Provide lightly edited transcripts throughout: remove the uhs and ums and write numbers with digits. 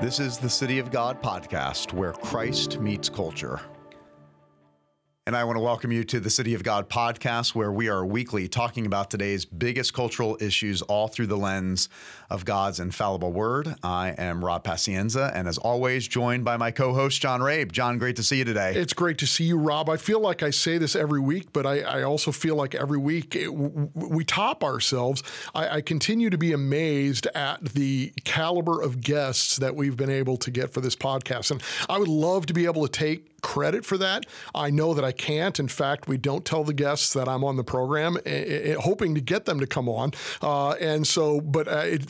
This is the City of God podcast, where Christ meets culture. And I want to welcome you to the City of God podcast, where we are weekly talking about today's biggest cultural issues all through the lens of God's infallible word. I am Rob Pacienza, and as always, joined by my co-host, John Rabe. John, great to see you today. It's great to see you, Rob. I feel like I say this every week, but I also feel like every week we top ourselves. I continue to be amazed at the caliber of guests that we've been able to get for this podcast. And I would love to be able to take credit for that. I know that I can't. In fact, we don't tell the guests that I'm on the program, hoping to get them to come on.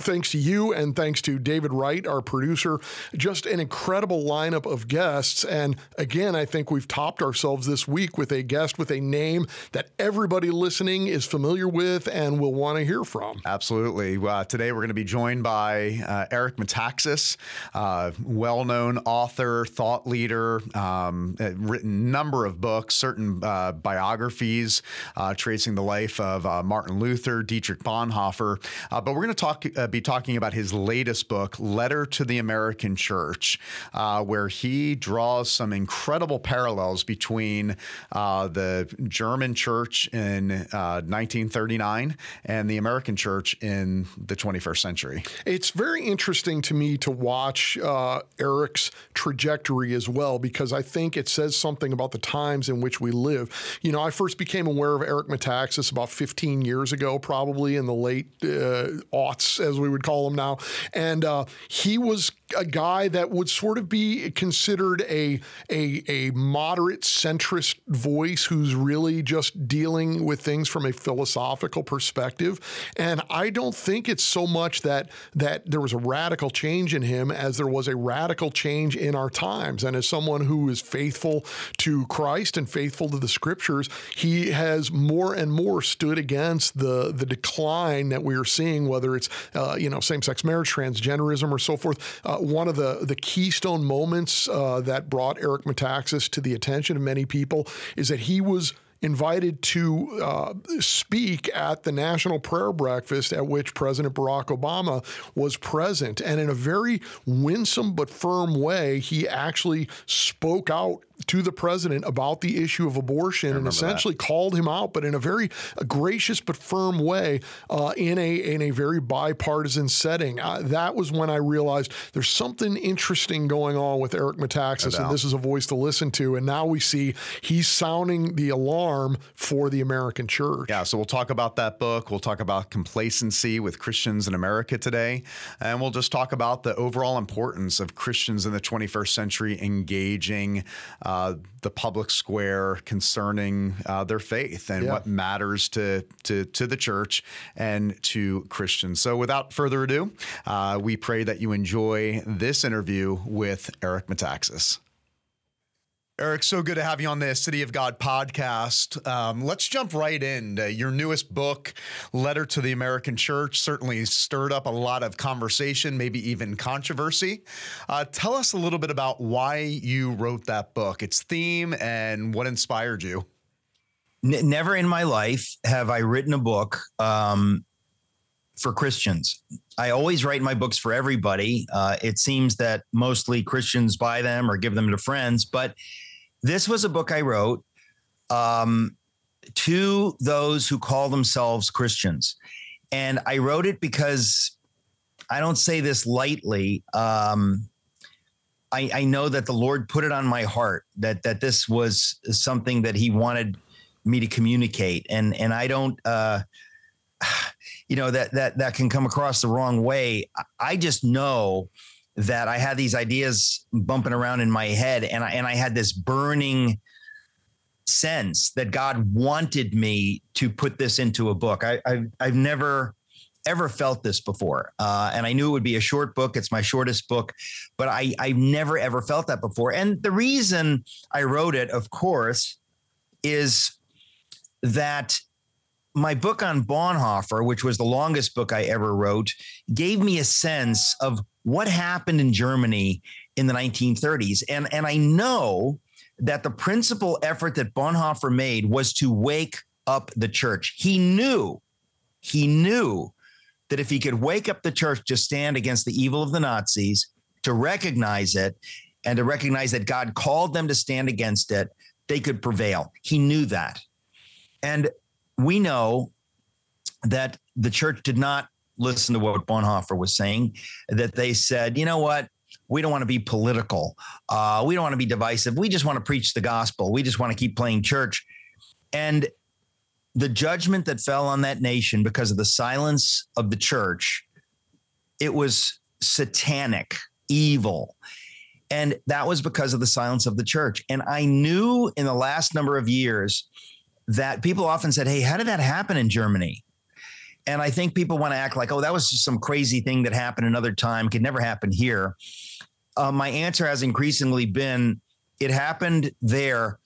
Thanks to you and thanks to David Wright, our producer, just an incredible lineup of guests. And again, I think we've topped ourselves this week with a guest with a name that everybody listening is familiar with and will want to hear from. Absolutely. Today, we're going to be joined by Eric Metaxas, well-known author, thought leader, written a number of books, certain biographies tracing the life of Martin Luther, Dietrich Bonhoeffer. But we're going to be talking about his latest book, Letter to the American Church, where he draws some incredible parallels between the German church in 1939 and the American church in the 21st century. It's very interesting to me to watch Eric's trajectory as well, because I think it says something about the times in which we live. You know, I first became aware of Eric Metaxas about 15 years ago, probably in the late aughts, as we would call them now. And he was a guy that would sort of be considered a moderate centrist voice who's really just dealing with things from a philosophical perspective. And I don't think it's so much that there was a radical change in him as there was a radical change in our times. And as someone who is faithful to Christ and faithful to the scriptures, he has more and more stood against the decline that we are seeing, whether it's same-sex marriage, transgenderism, or so forth. One of the keystone moments that brought Eric Metaxas to the attention of many people is that he was invited to speak at the National Prayer Breakfast at which President Barack Obama was present. And in a very winsome but firm way, he actually spoke out to the president about the issue of abortion and essentially called him out, but in a very gracious but firm way, in a very bipartisan setting. That was when I realized there's something interesting going on with Eric Metaxas, and this is a voice to listen to. And now we see he's sounding the alarm for the American church. Yeah, so we'll talk about that book. We'll talk about complacency with Christians in America today, and we'll just talk about the overall importance of Christians in the 21st century engaging the public square concerning their faith and what matters to the church and to Christians. So without further ado, we pray that you enjoy this interview with Eric Metaxas. Eric, so good to have you on the City of God podcast. Let's jump right in. Your newest book, Letter to the American Church, certainly stirred up a lot of conversation, maybe even controversy. Tell us a little bit about why you wrote that book, its theme, and what inspired you. Never in my life have I written a book for Christians. I always write my books for everybody. It seems that mostly Christians buy them or give them to friends, but this was a book I wrote to those who call themselves Christians. And I wrote it because I don't say this lightly. I know that the Lord put it on my heart that this was something that he wanted me to communicate. And I don't, that can come across the wrong way. I just know that I had these ideas bumping around in my head, and I had this burning sense that God wanted me to put this into a book. I've never ever felt this before, and I knew it would be a short book. It's my shortest book, but I've never ever felt that before. And the reason I wrote it, of course, is that my book on Bonhoeffer, which was the longest book I ever wrote, gave me a sense of what happened in Germany in the 1930s. And I know that the principal effort that Bonhoeffer made was to wake up the church. He knew that if he could wake up the church to stand against the evil of the Nazis, to recognize it, and to recognize that God called them to stand against it, they could prevail. He knew that. And we know that the church did not listen to what Bonhoeffer was saying, that they said, you know what? We don't want to be political. We don't want to be divisive. We just want to preach the gospel. We just want to keep playing church. And the judgment that fell on that nation because of the silence of the church, it was satanic, evil. And that was because of the silence of the church. And I knew in the last number of years that people often said, hey, how did that happen in Germany? And I think people want to act like, oh, that was just some crazy thing that happened another time, could never happen here. My answer has increasingly been, it happened there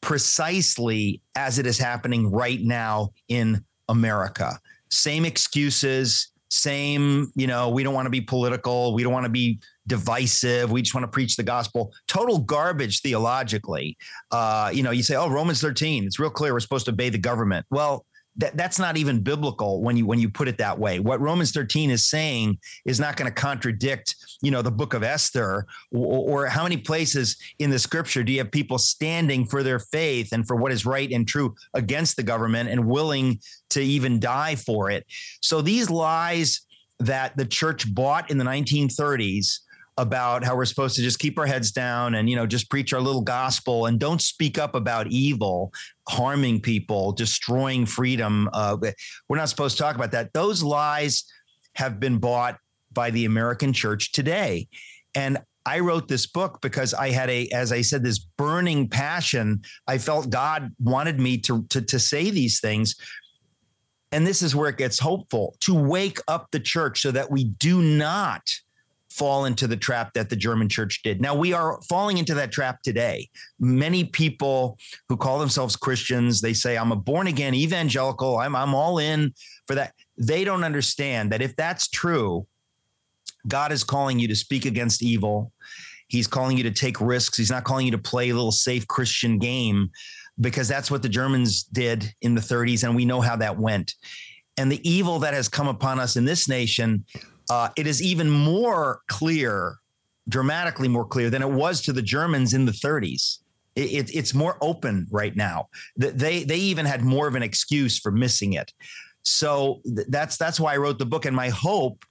precisely as it is happening right now in America. Same excuses, same, we don't want to be political. We don't want to be divisive. We just want to preach the gospel. Total garbage theologically. You say, oh, Romans 13, it's real clear we're supposed to obey the government. Well, that's not even biblical when you put it that way. What Romans 13 is saying is not going to contradict, the book of Esther or how many places in the scripture do you have people standing for their faith and for what is right and true against the government and willing to even die for it. So these lies that the church bought in the 1930s about how we're supposed to just keep our heads down and, just preach our little gospel and don't speak up about evil, harming people, destroying freedom. We're not supposed to talk about that. Those lies have been bought by the American church today. And I wrote this book because I had as I said, this burning passion. I felt God wanted me to say these things. And this is where it gets hopeful, to wake up the church so that we do not fall into the trap that the German church did. Now, we are falling into that trap today. Many people who call themselves Christians, they say, I'm a born again evangelical. I'm all in for that. They don't understand that if that's true, God is calling you to speak against evil. He's calling you to take risks. He's not calling you to play a little safe Christian game, because that's what the Germans did in the 30s. And we know how that went. And the evil that has come upon us in this nation, it is even more clear, dramatically more clear than it was to the Germans in the 30s. It's more open right now. They even had more of an excuse for missing it. So that's why I wrote the book. And my hope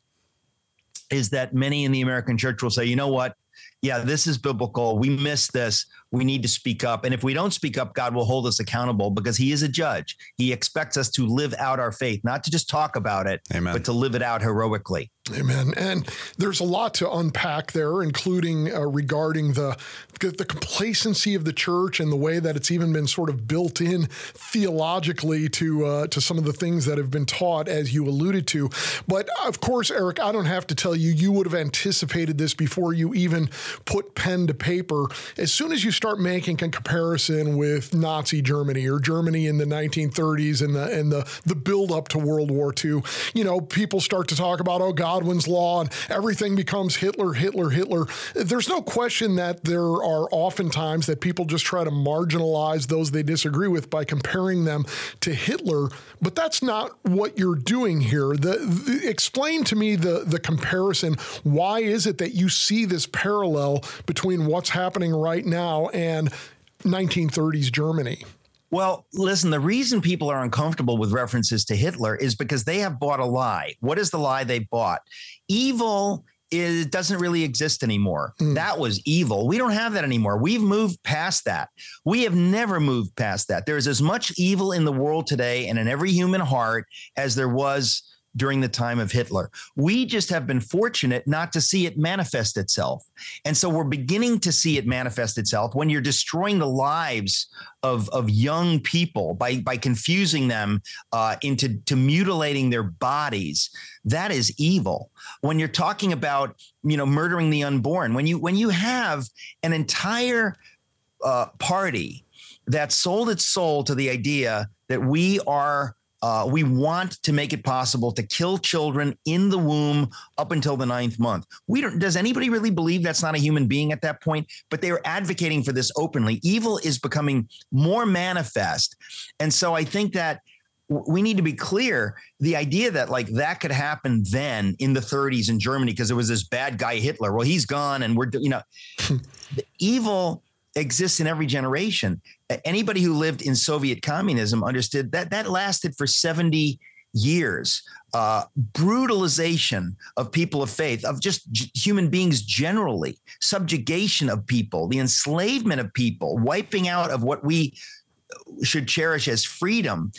is that many in the American church will say, you know what? Yeah, this is biblical. We missed this. We need to speak up. And if we don't speak up, God will hold us accountable because he is a judge. He expects us to live out our faith, not to just talk about it, Amen. But to live it out heroically. Amen. And there's a lot to unpack there, including regarding the complacency of the church and the way that it's even been sort of built in theologically to some of the things that have been taught, as you alluded to. But of course, Eric, I don't have to tell you, you would have anticipated this before you even put pen to paper. As soon as you start making a comparison with Nazi Germany or Germany in the 1930s and the build up to World War II, people start to talk about, oh, Godwin's law, and everything becomes Hitler. There's no question that there are often times that people just try to marginalize those they disagree with by comparing them to Hitler, but that's not what you're doing here. Explain to me the comparison. Why is it that you see this parallel between what's happening right now and 1930s Germany? Well, listen, the reason people are uncomfortable with references to Hitler is because they have bought a lie. What is the lie they bought? Evil doesn't really exist anymore. That was evil. We don't have that anymore. We've moved past that. We have never moved past that. There is as much evil in the world today and in every human heart as there was during the time of Hitler. We just have been fortunate not to see it manifest itself. And so we're beginning to see it manifest itself when you're destroying the lives of young people by confusing them into mutilating their bodies. That is evil. When you're talking about, murdering the unborn, when you have an entire party that sold its soul to the idea that we are We want to make it possible to kill children in the womb up until the 9th month. Does anybody really believe that's not a human being at that point? But they are advocating for this openly. Evil is becoming more manifest. And so I think that we need to be clear. The idea that like that could happen then in the 30s in Germany, because there was this bad guy, Hitler. Well, he's gone and the evil exists in every generation. Anybody who lived in Soviet communism understood that that lasted for 70 years. Brutalization of people of faith, of just human beings generally, subjugation of people, the enslavement of people, wiping out of what we should cherish as freedom.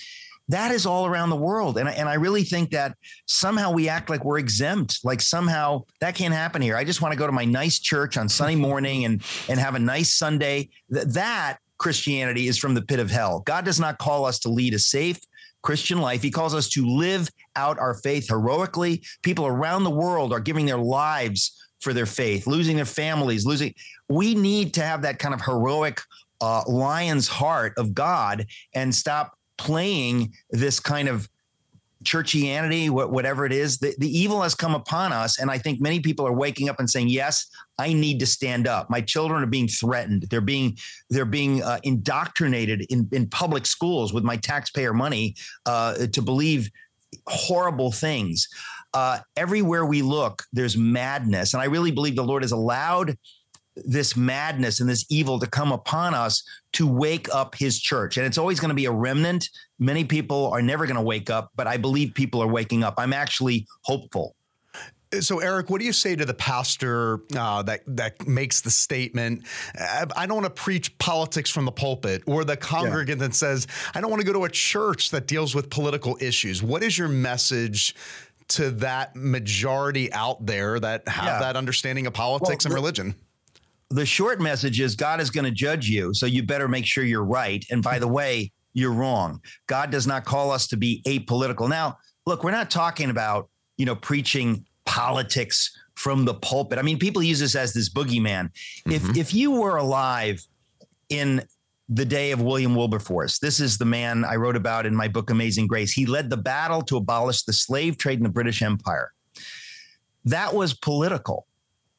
That is all around the world. And I really think that somehow we act like we're exempt, like somehow that can't happen here. I just want to go to my nice church on Sunday morning and have a nice Sunday. That Christianity is from the pit of hell. God does not call us to lead a safe Christian life. He calls us to live out our faith heroically. People around the world are giving their lives for their faith, losing their families, We need to have that kind of heroic lion's heart of God and stop playing this kind of churchianity, whatever it is. The evil has come upon us. And I think many people are waking up and saying, yes, I need to stand up. My children are being threatened. They're being indoctrinated in public schools with my taxpayer money to believe horrible things. Everywhere we look, there's madness. And I really believe the Lord has allowed this madness and this evil to come upon us to wake up his church. And it's always going to be a remnant. Many people are never going to wake up, but I believe people are waking up. I'm actually hopeful. So, Eric, what do you say to the pastor that makes the statement, I don't want to preach politics from the pulpit, or the congregant that says, I don't want to go to a church that deals with political issues? What is your message to that majority out there that have that understanding of politics and religion? The short message is God is going to judge you, so you better make sure you're right. And by the way, you're wrong. God does not call us to be apolitical. Now, look, we're not talking about, preaching politics from the pulpit. I mean, people use this as this boogeyman. If you were alive in the day of William Wilberforce, this is the man I wrote about in my book, Amazing Grace. He led the battle to abolish the slave trade in the British Empire. That was political.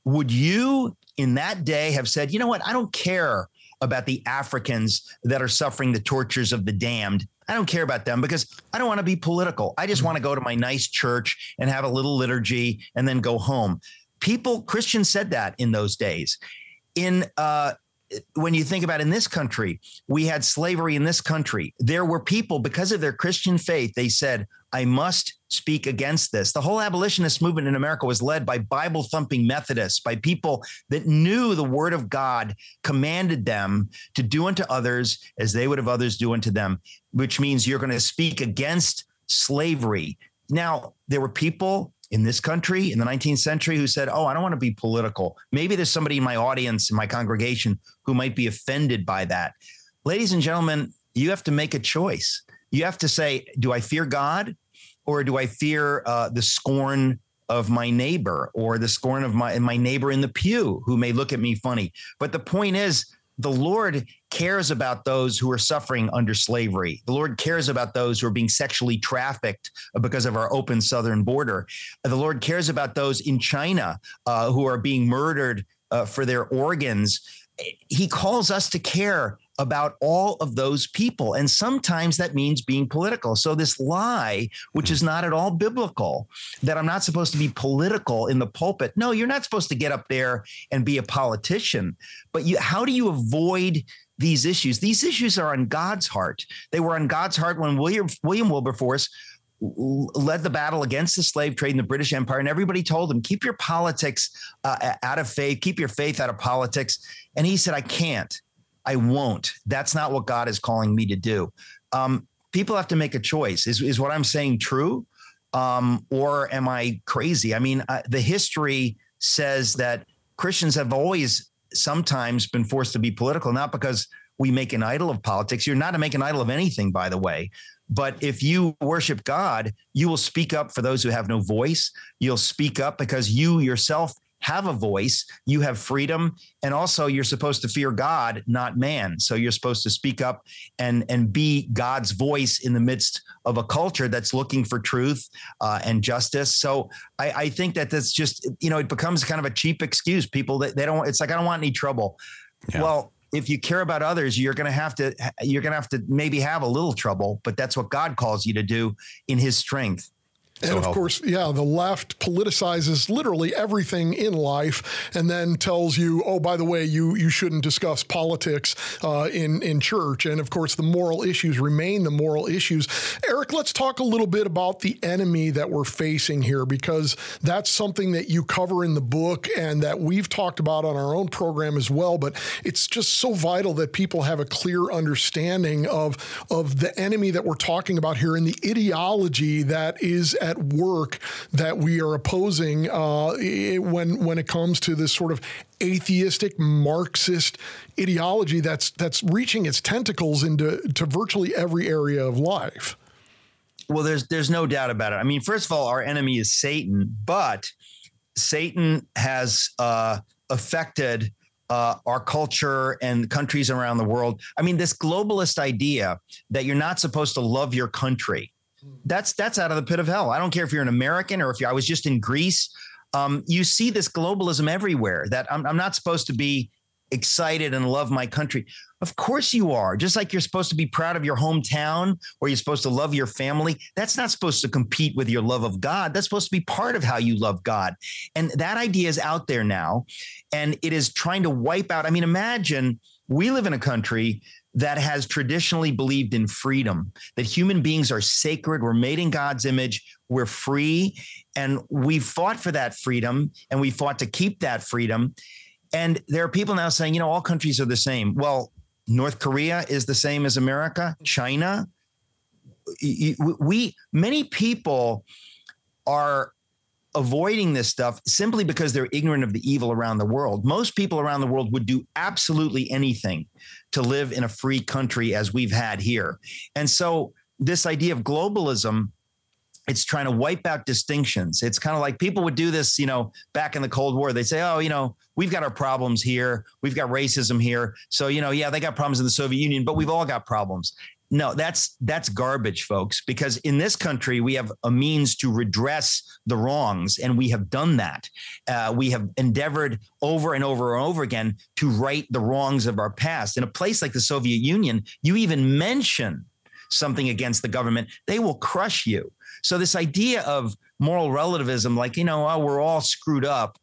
Would you in that day have said, you know what, I don't care about the Africans that are suffering the tortures of the damned. I don't care about them because I don't want to be political. I just want to go to my nice church and have a little liturgy and then go home. Christians said that in those days. When you think about in this country, we had slavery in this country. There were people, because of their Christian faith, they said, I must speak against this. The whole abolitionist movement in America was led by Bible-thumping Methodists, by people that knew the word of God commanded them to do unto others as they would have others do unto them, which means you're going to speak against slavery. Now, there were people in this country in the 19th century who said, I don't want to be political. Maybe there's somebody in my audience, in my congregation, who might be offended by that. Ladies and gentlemen, you have to make a choice. You have to say, do I fear God or do I fear the scorn of my neighbor or the scorn of my neighbor in the pew who may look at me funny? But the point is, the Lord cares about those who are suffering under slavery. The Lord cares about those who are being sexually trafficked because of our open southern border. The Lord cares about those in China who are being murdered for their organs. He calls us to care about all of those people. And sometimes that means being political. So this lie, which is not at all biblical, that I'm not supposed to be political in the pulpit. No, you're not supposed to get up there and be a politician. But how do you avoid these issues? These issues are on God's heart. They were on God's heart when William Wilberforce led the battle against the slave trade in the British Empire. And everybody told him, keep your politics out of faith, keep your faith out of politics. And he said, I can't. I won't. That's not what God is calling me to do. People have to make a choice. Is what I'm saying true? Or am I crazy? I mean, the history says that Christians have always sometimes been forced to be political, not because we make an idol of politics. You're not to make an idol of anything, by the way. But if you worship God, you will speak up for those who have no voice. You'll speak up because you yourself have a voice, you have freedom, and also you're supposed to fear God, not man. So you're supposed to speak up and be God's voice in the midst of a culture that's looking for truth and justice. So I think that that's just, you know, it becomes kind of a cheap excuse. People that they don't, it's like, I don't want any trouble. Yeah. Well, if you care about others, you're going to have to maybe have a little trouble, but that's what God calls you to do in his strength. And of course, yeah, the left politicizes literally everything in life and then tells you, oh, by the way, you shouldn't discuss politics in church. And of course, the moral issues remain the moral issues. Eric, let's talk a little bit about the enemy that we're facing here, because that's something that you cover in the book and that we've talked about on our own program as well. But it's just so vital that people have a clear understanding of the enemy that we're talking about here and the ideology that is at work that we are opposing when it comes to this sort of atheistic Marxist ideology that's reaching its tentacles into virtually every area of life. Well, there's no doubt about it. I mean, first of all, our enemy is Satan, but Satan has affected our culture and countries around the world. I mean, this globalist idea that you're not supposed to love your country, that's out of the pit of hell. I don't care if you're an American or if I was just in Greece. You see this globalism everywhere that I'm not supposed to be excited and love my country. Of course you are. Just like you're supposed to be proud of your hometown or you're supposed to love your family. That's not supposed to compete with your love of God. That's supposed to be part of how you love God. And that idea is out there now. And it is trying to wipe out. I mean, imagine we live in a country that has traditionally believed in freedom, that human beings are sacred, we're made in God's image, we're free, and we fought for that freedom, and we fought to keep that freedom. And there are people now saying, you know, all countries are the same. Well, North Korea is the same as America, China. Many people are avoiding this stuff simply because they're ignorant of the evil around the world. Most people around the world would do absolutely anything to live in a free country as we've had here. And so this idea of globalism, it's trying to wipe out distinctions. It's kind of like people would do this, you know, back in the Cold War, they'd say, oh, you know, we've got our problems here. We've got racism here. So, you know, yeah, they got problems in the Soviet Union, but we've all got problems. No, that's garbage, folks, because in this country, we have a means to redress the wrongs. And we have done that. We have endeavored over and over and over again to right the wrongs of our past. In a place like the Soviet Union, you even mention something against the government, they will crush you. So this idea of moral relativism, like, you know, oh, we're all screwed up.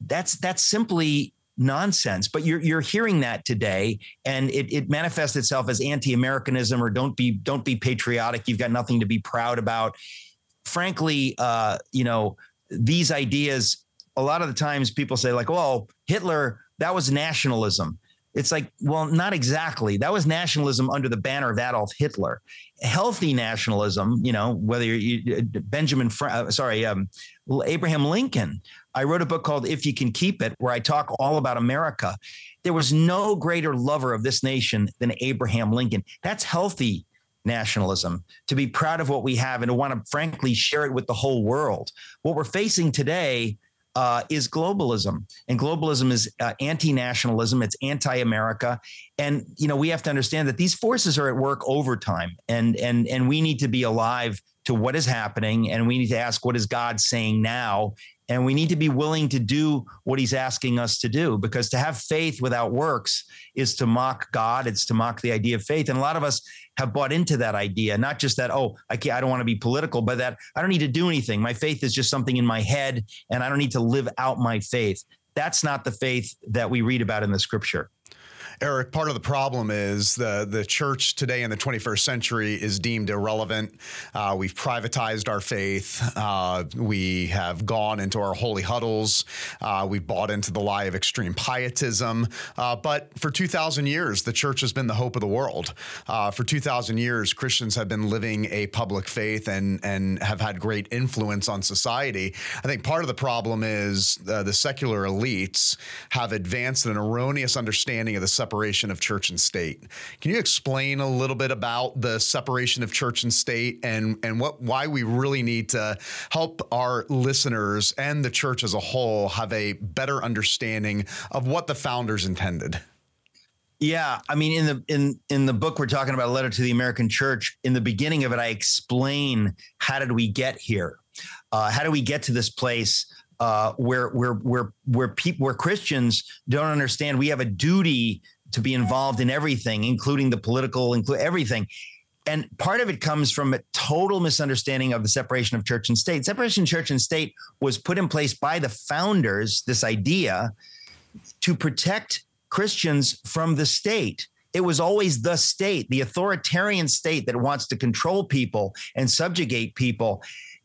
That's simply nonsense. But you're hearing that today, and it manifests itself as anti-Americanism or don't be patriotic. You've got nothing to be proud about. Frankly, you know, these ideas, a lot of the times people say like, well, Hitler, that was nationalism. It's like, well, not exactly. That was nationalism under the banner of Adolf Hitler. Healthy nationalism, you know, whether you're Abraham Lincoln. I wrote a book called If You Can Keep It, where I talk all about America. There was no greater lover of this nation than Abraham Lincoln. That's healthy nationalism, to be proud of what we have and to want to, frankly, share it with the whole world. What we're facing today is globalism, and globalism is anti-nationalism. It's anti-America. And, you know, we have to understand that these forces are at work overtime, and we need to be alive to what is happening. And we need to ask, what is God saying now? And we need to be willing to do what he's asking us to do, because to have faith without works is to mock God. It's to mock the idea of faith. And a lot of us have bought into that idea, not just that, oh, I don't want to be political, but that I don't need to do anything. My faith is just something in my head, and I don't need to live out my faith. That's not the faith that we read about in the scripture. Eric, part of the problem is the church today in the 21st century is deemed irrelevant. We've privatized our faith. We have gone into our holy huddles. We've bought into the lie of extreme pietism. But for 2,000 years, the church has been the hope of the world. For 2,000 years, Christians have been living a public faith and have had great influence on society. I think part of the problem is the secular elites have advanced an erroneous understanding of the separation of church and state. Can you explain a little bit about the separation of church and state and why we really need to help our listeners and the church as a whole have a better understanding of what the founders intended? Yeah. I mean, in the book, we're talking about a letter to the American church. In the beginning of it, I explain, how did we get here? How do we get to this place where Christians don't understand we have a duty to be involved in everything, including the political, everything. And part of it comes from a total misunderstanding of the separation of church and state. Separation of church and state was put in place by the founders, this idea, to protect Christians from the state. It was always the state, the authoritarian state that wants to control people and subjugate people.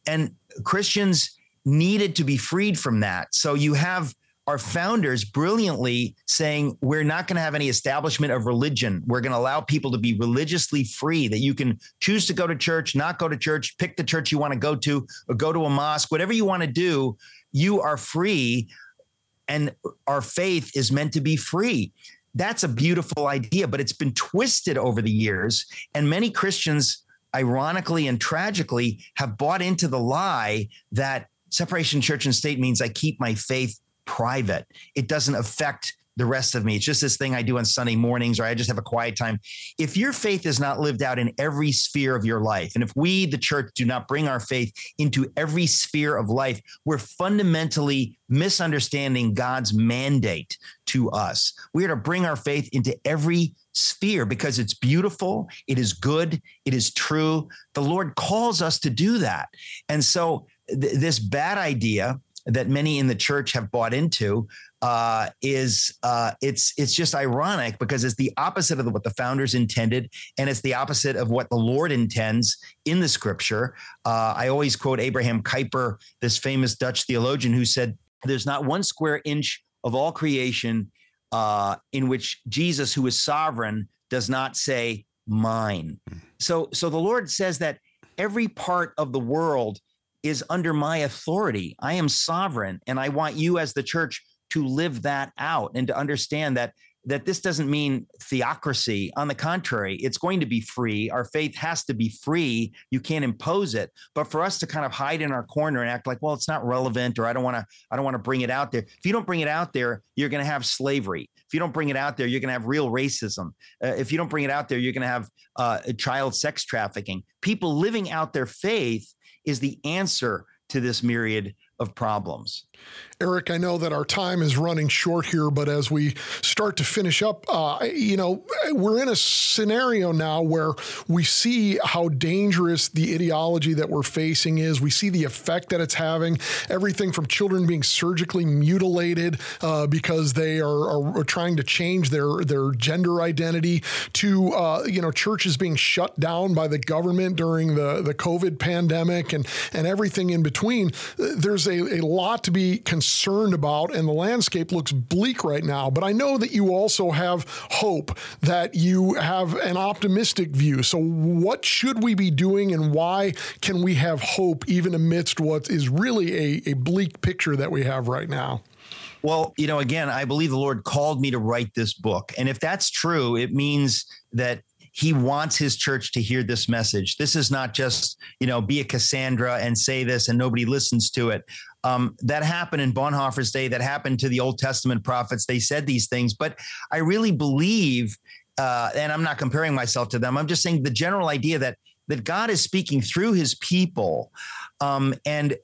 And Christians needed to be freed from that. So you have our founders brilliantly saying, we're not going to have any establishment of religion. We're going to allow people to be religiously free, that you can choose to go to church, not go to church, pick the church you want to go to, or go to a mosque, whatever you want to do, you are free. And our faith is meant to be free. That's a beautiful idea, but it's been twisted over the years. And many Christians, ironically and tragically, have bought into the lie that separation of church and state means I keep my faith private. It doesn't affect the rest of me. It's just this thing I do on Sunday mornings, or I just have a quiet time. If your faith is not lived out in every sphere of your life, and if we, the church, do not bring our faith into every sphere of life, we're fundamentally misunderstanding God's mandate to us. We are to bring our faith into every sphere because it's beautiful, it is good, it is true. The Lord calls us to do that. And so this bad idea that many in the church have bought into it's just ironic because it's the opposite of what the founders intended. And it's the opposite of what the Lord intends in the scripture. I always quote Abraham Kuyper, this famous Dutch theologian who said, there's not one square inch of all creation in which Jesus, who is sovereign, does not say mine. So the Lord says that every part of the world is under my authority. I am sovereign. And I want you as the church to live that out and to understand that this doesn't mean theocracy. On the contrary, it's going to be free. Our faith has to be free. You can't impose it. But for us to kind of hide in our corner and act like, well, it's not relevant, or I don't want to bring it out there. If you don't bring it out there, you're going to have slavery. If you don't bring it out there, you're going to have real racism. If you don't bring it out there, you're going to have child sex trafficking. People living out their faith is the answer to this myriad of problems. Eric, I know that our time is running short here, but as we start to finish up, we're in a scenario now where we see how dangerous the ideology that we're facing is. We see the effect that it's having, everything from children being surgically mutilated because they are trying to change their gender identity to, churches being shut down by the government during the COVID pandemic and everything in between. There's a lot to be concerned about, and the landscape looks bleak right now. But I know that you also have hope, that you have an optimistic view. So what should we be doing, and why can we have hope even amidst what is really a bleak picture that we have right now? Well, again, I believe the Lord called me to write this book. And if that's true, it means that He wants His church to hear this message. This is not just, be a Cassandra and say this and nobody listens to it. That happened in Bonhoeffer's day. That happened to the Old Testament prophets. They said these things. But I really believe, and I'm not comparing myself to them, I'm just saying the general idea that God is speaking through His people. And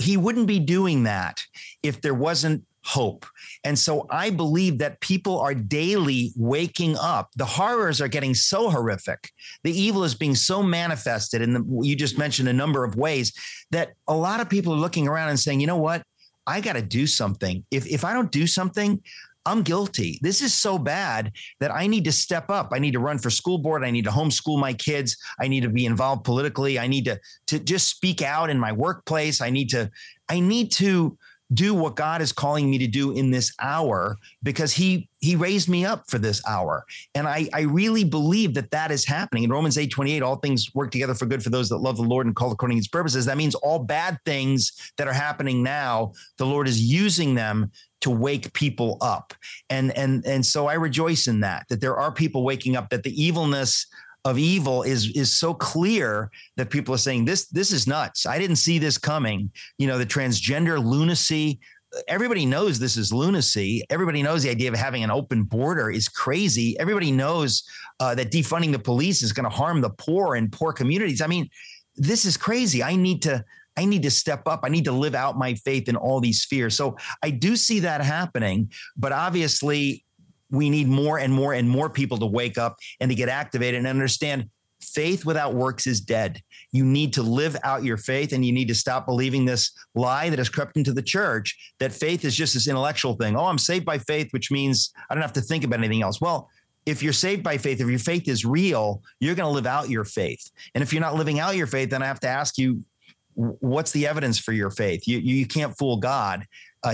He wouldn't be doing that if there wasn't hope. And so I believe that people are daily waking up. The horrors are getting so horrific. The evil is being so manifested. And you just mentioned a number of ways that a lot of people are looking around and saying, you know what? I got to do something. If I don't do something, I'm guilty. This is so bad that I need to step up. I need to run for school board. I need to homeschool my kids. I need to be involved politically. I need to just speak out in my workplace. I need to do what God is calling me to do in this hour, because he raised me up for this hour. And I really believe that is happening. In Romans 8:28, all things work together for good for those that love the Lord and called according to His purposes. That means all bad things that are happening now, the Lord is using them to wake people up. And so I rejoice in that there are people waking up, that the evilness of evil is so clear that people are saying, this is nuts. I didn't see this coming. You know, the transgender lunacy, everybody knows this is lunacy. Everybody knows the idea of having an open border is crazy. Everybody knows that defunding the police is going to harm the poor and poor communities. I mean, this is crazy. I need to step up. I need to live out my faith in all these spheres. So I do see that happening, but obviously we need more and more and more people to wake up and to get activated and understand faith without works is dead. You need to live out your faith, and you need to stop believing this lie that has crept into the church that faith is just this intellectual thing. Oh, I'm saved by faith, which means I don't have to think about anything else. Well, if you're saved by faith, if your faith is real, you're going to live out your faith. And if you're not living out your faith, then I have to ask you, what's the evidence for your faith? You can't fool God.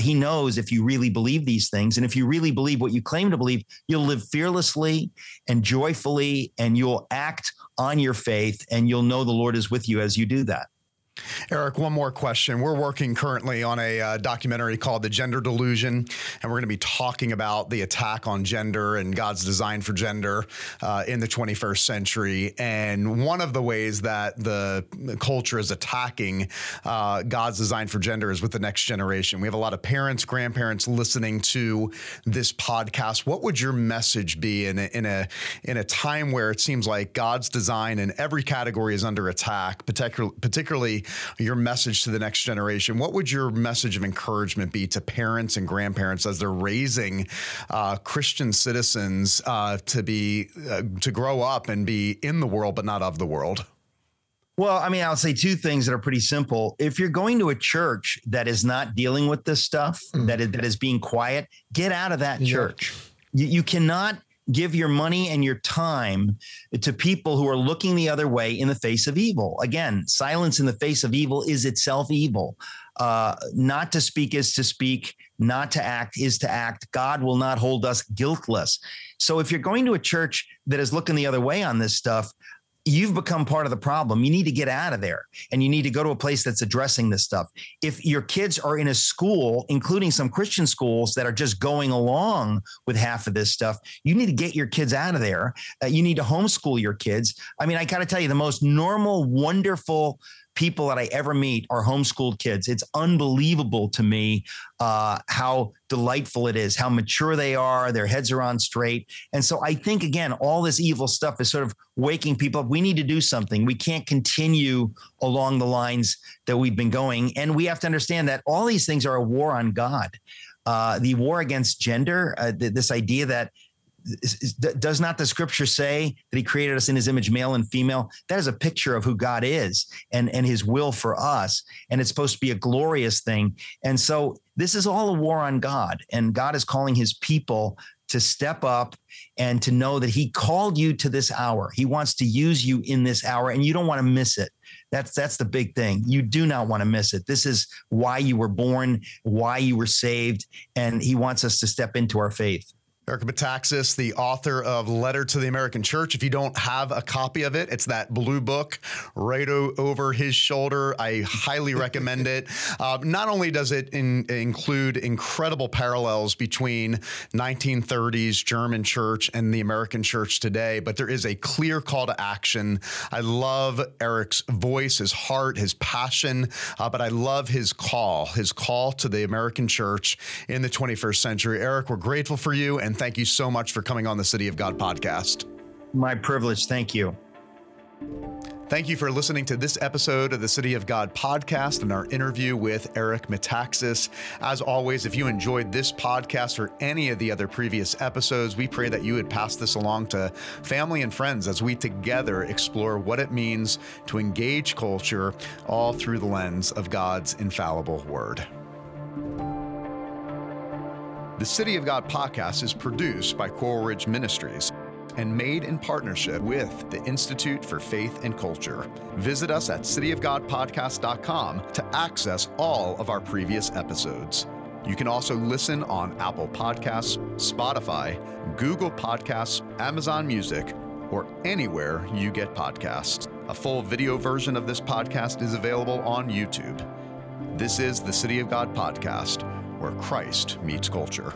He knows if you really believe these things. And if you really believe what you claim to believe, you'll live fearlessly and joyfully, and you'll act on your faith, and you'll know the Lord is with you as you do that. Eric, one more question. We're working currently on a documentary called The Gender Delusion, and we're going to be talking about the attack on gender and God's design for gender in the 21st century. And one of the ways that the culture is attacking God's design for gender is with the next generation. We have a lot of parents, grandparents listening to this podcast. What would your message be in a time where it seems like God's design in every category is under attack, particularly your message to the next generation? What would your message of encouragement be to parents and grandparents as they're raising Christian citizens to grow up and be in the world, but not of the world? Well, I mean, I'll say two things that are pretty simple. If you're going to a church that is not dealing with this stuff, that is being quiet, get out of that church. You cannot give your money and your time to people who are looking the other way in the face of evil. Again, silence in the face of evil is itself evil. Not to speak is to speak, not to act is to act. God will not hold us guiltless. So if you're going to a church that is looking the other way on this stuff, you've become part of the problem. You need to get out of there, and you need to go to a place that's addressing this stuff. If your kids are in a school, including some Christian schools that are just going along with half of this stuff, you need to get your kids out of there. You need to homeschool your kids. I mean, I got to tell you, the most normal, wonderful people that I ever meet are homeschooled kids. It's unbelievable to me how delightful it is, how mature they are, their heads are on straight. And so I think, again, all this evil stuff is sort of waking people up. We need to do something. We can't continue along the lines that we've been going. And we have to understand that all these things are a war on God. The war against gender, this idea that does not the scripture say that he created us in his image, male and female? That is a picture of who God is and his will for us. And it's supposed to be a glorious thing. And so this is all a war on God, and God is calling his people to step up and to know that he called you to this hour. He wants to use you in this hour, and you don't want to miss it. That's the big thing. You do not want to miss it. This is why you were born, why you were saved. And he wants us to step into our faith. Eric Metaxas, the author of Letter to the American Church. If you don't have a copy of it, it's that blue book right over his shoulder. I highly recommend it. Not only does it include incredible parallels between 1930s German church and the American church today, but there is a clear call to action. I love Eric's voice, his heart, his passion, but I love his call to the American church in the 21st century. Eric, we're grateful for you, and thank you so much for coming on the City of God podcast. My privilege. Thank you. Thank you for listening to this episode of the City of God podcast and our interview with Eric Metaxas. As always, if you enjoyed this podcast or any of the other previous episodes, we pray that you would pass this along to family and friends as we together explore what it means to engage culture all through the lens of God's infallible word. The City of God podcast is produced by Coral Ridge Ministries and made in partnership with the Institute for Faith and Culture. Visit us at cityofgodpodcast.com to access all of our previous episodes. You can also listen on Apple Podcasts, Spotify, Google Podcasts, Amazon Music, or anywhere you get podcasts. A full video version of this podcast is available on YouTube. This is the City of God podcast, where Christ meets culture.